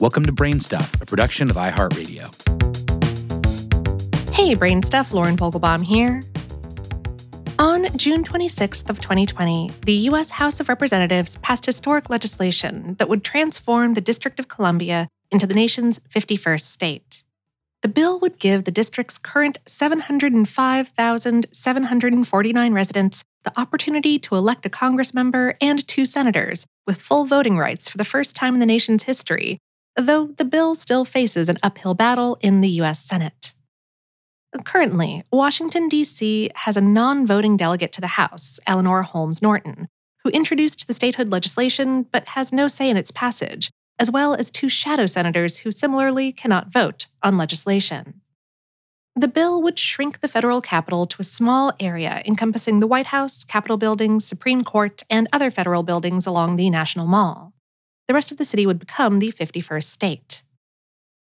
Welcome to BrainStuff, a production of iHeartRadio. Hey, BrainStuff, Lauren Vogelbaum here. On June 26th of 2020, the U.S. House of Representatives passed historic legislation that would transform the District of Columbia into the nation's 51st state. The bill would give the district's current 705,749 residents the opportunity to elect a Congress member and two senators with full voting rights for the first time in the nation's history, though the bill still faces an uphill battle in the U.S. Senate. Currently, Washington, D.C. has a non-voting delegate to the House, Eleanor Holmes Norton, who introduced the statehood legislation but has no say in its passage, as well as two shadow senators who similarly cannot vote on legislation. The bill would shrink the federal Capitol to a small area encompassing the White House, Capitol buildings, Supreme Court, and other federal buildings along the National Mall. The rest of the city would become the 51st state.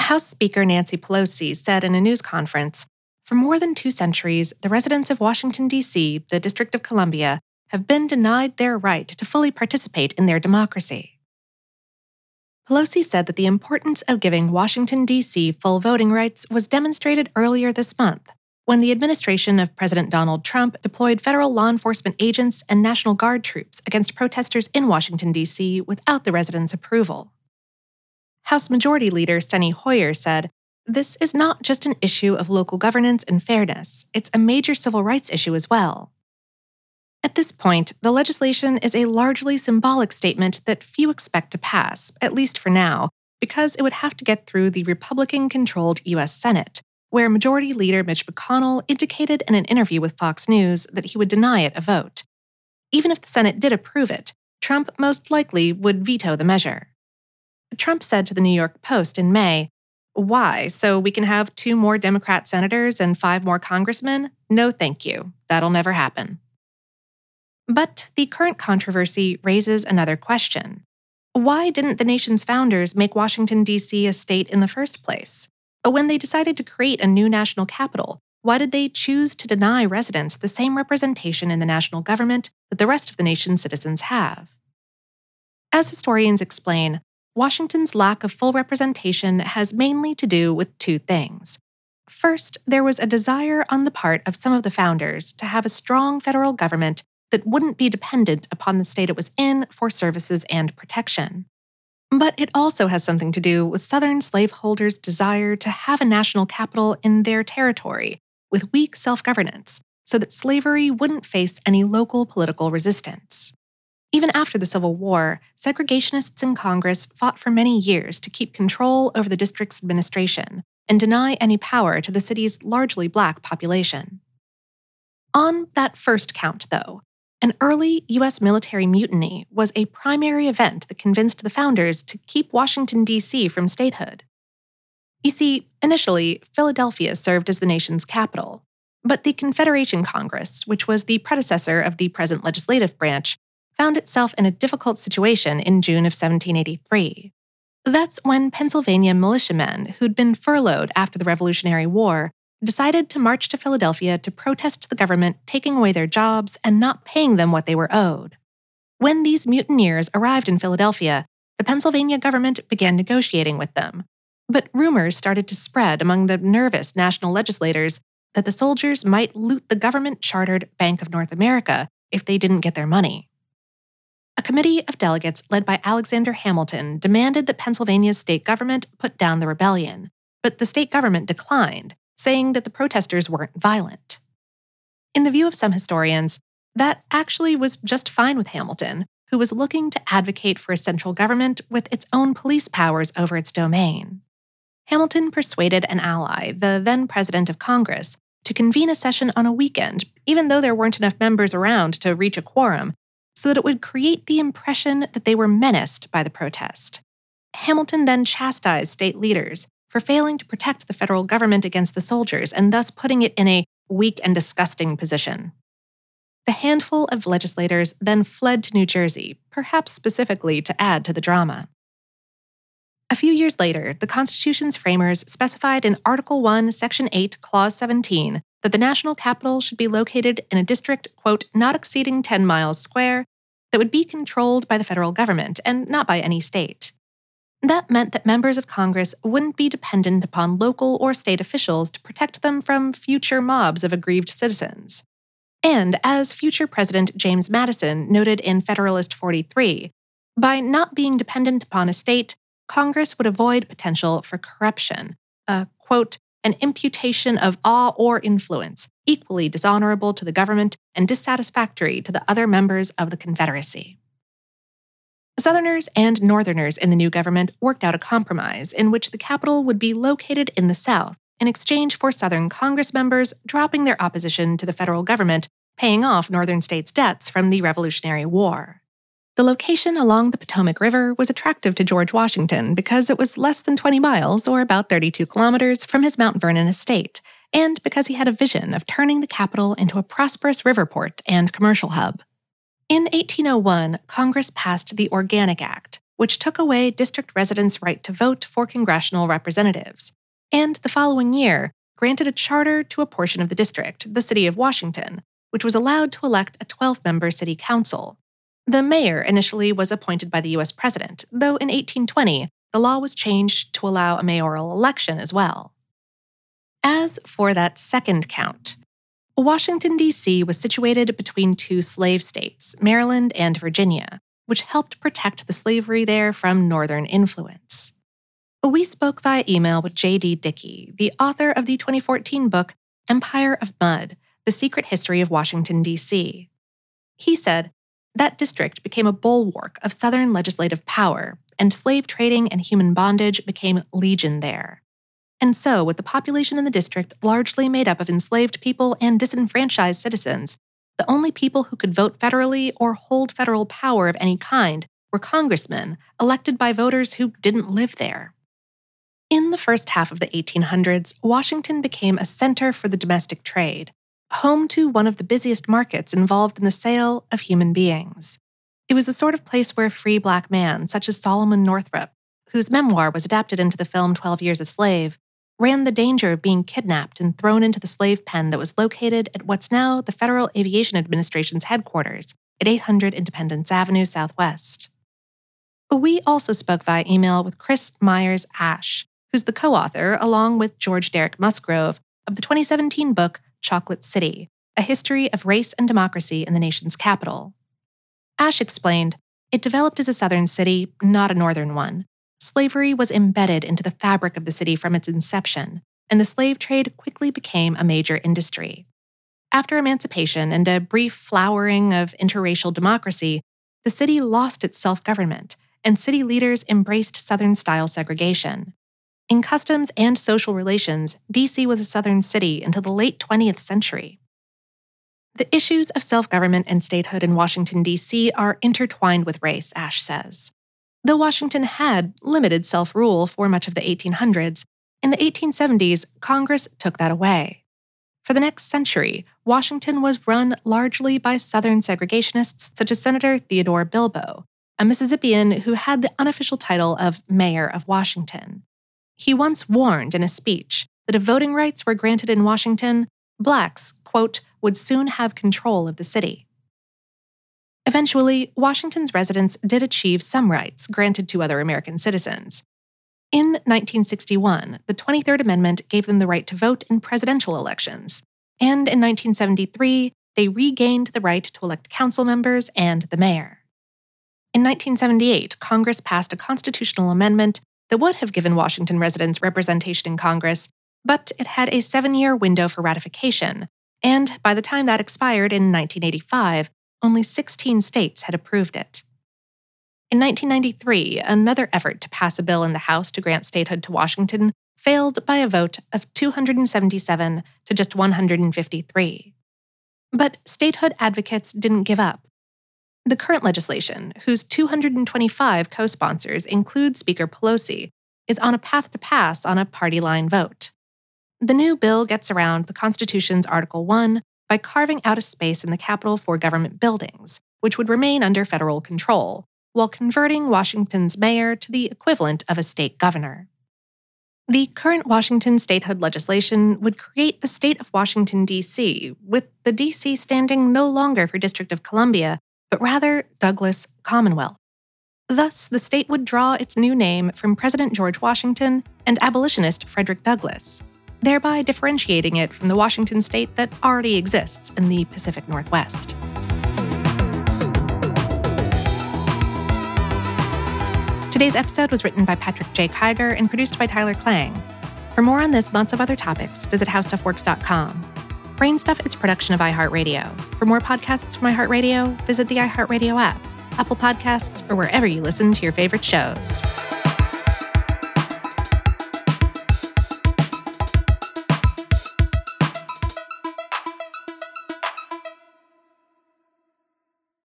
House Speaker Nancy Pelosi said in a news conference, "For more than 2 centuries, the residents of Washington, D.C., the District of Columbia, have been denied their right to fully participate in their democracy." Pelosi said that the importance of giving Washington, D.C. full voting rights was demonstrated earlier this month, when the administration of President Donald Trump deployed federal law enforcement agents and National Guard troops against protesters in Washington, D.C. without the residents' approval. House Majority Leader Steny Hoyer said, "This is not just an issue of local governance and fairness, it's a major civil rights issue as well." At this point, the legislation is a largely symbolic statement that few expect to pass, at least for now, because it would have to get through the Republican-controlled U.S. Senate, where Majority Leader Mitch McConnell indicated in an interview with Fox News that he would deny it a vote. Even if the Senate did approve it, Trump most likely would veto the measure. Trump said to the New York Post in May, "Why? So we can have 2 more Democrat senators and 5 more congressmen? No, thank you. That'll never happen." But the current controversy raises another question. Why didn't the nation's founders make Washington, D.C. a state in the first place? When they decided to create a new national capital, why did they choose to deny residents the same representation in the national government that the rest of the nation's citizens have? As historians explain, Washington's lack of full representation has mainly to do with 2 things. First, there was a desire on the part of some of the founders to have a strong federal government that wouldn't be dependent upon the state it was in for services and protection. But it also has something to do with Southern slaveholders' desire to have a national capital in their territory with weak self-governance so that slavery wouldn't face any local political resistance. Even after the Civil War, segregationists in Congress fought for many years to keep control over the district's administration and deny any power to the city's largely Black population. On that first count, though, an early U.S. military mutiny was a primary event that convinced the founders to keep Washington, D.C. from statehood. You see, initially, Philadelphia served as the nation's capital, but the Confederation Congress, which was the predecessor of the present legislative branch, found itself in a difficult situation in June of 1783. That's when Pennsylvania militiamen who'd been furloughed after the Revolutionary War decided to march to Philadelphia to protest the government taking away their jobs and not paying them what they were owed. When these mutineers arrived in Philadelphia, the Pennsylvania government began negotiating with them, but rumors started to spread among the nervous national legislators that the soldiers might loot the government-chartered Bank of North America if they didn't get their money. A committee of delegates led by Alexander Hamilton demanded that Pennsylvania's state government put down the rebellion, but the state government declined, saying that the protesters weren't violent. In the view of some historians, that actually was just fine with Hamilton, who was looking to advocate for a central government with its own police powers over its domain. Hamilton persuaded an ally, the then president of Congress, to convene a session on a weekend, even though there weren't enough members around to reach a quorum, so that it would create the impression that they were menaced by the protest. Hamilton then chastised state leaders for failing to protect the federal government against the soldiers and thus putting it in a weak and disgusting position. The handful of legislators then fled to New Jersey, perhaps specifically to add to the drama. A few years later, the Constitution's framers specified in Article I, Section 8, Clause 17, that the national capital should be located in a district, quote, not exceeding 10 miles square, that would be controlled by the federal government and not by any state. That meant that members of Congress wouldn't be dependent upon local or state officials to protect them from future mobs of aggrieved citizens. And as future President James Madison noted in Federalist 43, by not being dependent upon a state, Congress would avoid potential for corruption, a, quote, an imputation of awe or influence, equally dishonorable to the government and dissatisfactory to the other members of the Confederacy. Southerners and Northerners in the new government worked out a compromise in which the capital would be located in the South in exchange for Southern Congress members dropping their opposition to the federal government paying off Northern states' debts from the Revolutionary War. The location along the Potomac River was attractive to George Washington because it was less than 20 miles, or about 32 kilometers, from his Mount Vernon estate, and because he had a vision of turning the capital into a prosperous river port and commercial hub. In 1801, Congress passed the Organic Act, which took away district residents' right to vote for congressional representatives, and the following year granted a charter to a portion of the district, the city of Washington, which was allowed to elect a 12-member city council. The mayor initially was appointed by the U.S. president, though in 1820, the law was changed to allow a mayoral election as well. As for that second count, Washington, D.C. was situated between two slave states, Maryland and Virginia, which helped protect the slavery there from Northern influence. We spoke via email with J.D. Dickey, the author of the 2014 book Empire of Mud, The Secret History of Washington, D.C. He said, that district became a bulwark of Southern legislative power, and slave trading and human bondage became legion there. And so, with the population in the district largely made up of enslaved people and disenfranchised citizens, the only people who could vote federally or hold federal power of any kind were congressmen elected by voters who didn't live there. In the first half of the 1800s, Washington became a center for the domestic trade, home to one of the busiest markets involved in the sale of human beings. It was the sort of place where free black man, such as Solomon Northup, whose memoir was adapted into the film 12 Years a Slave, ran the danger of being kidnapped and thrown into the slave pen that was located at what's now the Federal Aviation Administration's headquarters at 800 Independence Avenue Southwest. But we also spoke via email with Chris Myers-Ash, who's the co-author, along with George Derrick Musgrove, of the 2017 book Chocolate City, A History of Race and Democracy in the Nation's Capital. Ash explained, it developed as a southern city, not a northern one. Slavery was embedded into the fabric of the city from its inception, and the slave trade quickly became a major industry. After emancipation and a brief flowering of interracial democracy, the city lost its self-government, and city leaders embraced Southern-style segregation. In customs and social relations, D.C. was a Southern city until the late 20th century. The issues of self-government and statehood in Washington, D.C. are intertwined with race, Ash says. Though Washington had limited self-rule for much of the 1800s, in the 1870s, Congress took that away. For the next century, Washington was run largely by Southern segregationists such as Senator Theodore Bilbo, a Mississippian who had the unofficial title of Mayor of Washington. He once warned in a speech that if voting rights were granted in Washington, blacks, quote, would soon have control of the city. Eventually, Washington's residents did achieve some rights granted to other American citizens. In 1961, the 23rd Amendment gave them the right to vote in presidential elections, and in 1973, they regained the right to elect council members and the mayor. In 1978, Congress passed a constitutional amendment that would have given Washington residents representation in Congress, but it had a 7-year window for ratification, and by the time that expired in 1985, only 16 states had approved it. In 1993, another effort to pass a bill in the House to grant statehood to Washington failed by a vote of 277 to just 153. But statehood advocates didn't give up. The current legislation, whose 225 co-sponsors include Speaker Pelosi, is on a path to pass on a party-line vote. The new bill gets around the Constitution's Article 1, by carving out a space in the Capitol for government buildings, which would remain under federal control, while converting Washington's mayor to the equivalent of a state governor. The current Washington statehood legislation would create the state of Washington, D.C., with the D.C. standing no longer for District of Columbia, but rather Douglas Commonwealth. Thus, the state would draw its new name from President George Washington and abolitionist Frederick Douglass, thereby differentiating it from the Washington state that already exists in the Pacific Northwest. Today's episode was written by Patrick J. Kiger and produced by Tyler Klang. For more on this and lots of other topics, visit howstuffworks.com. BrainStuff is a production of iHeartRadio. For more podcasts from iHeartRadio, visit the iHeartRadio app, Apple Podcasts, or wherever you listen to your favorite shows.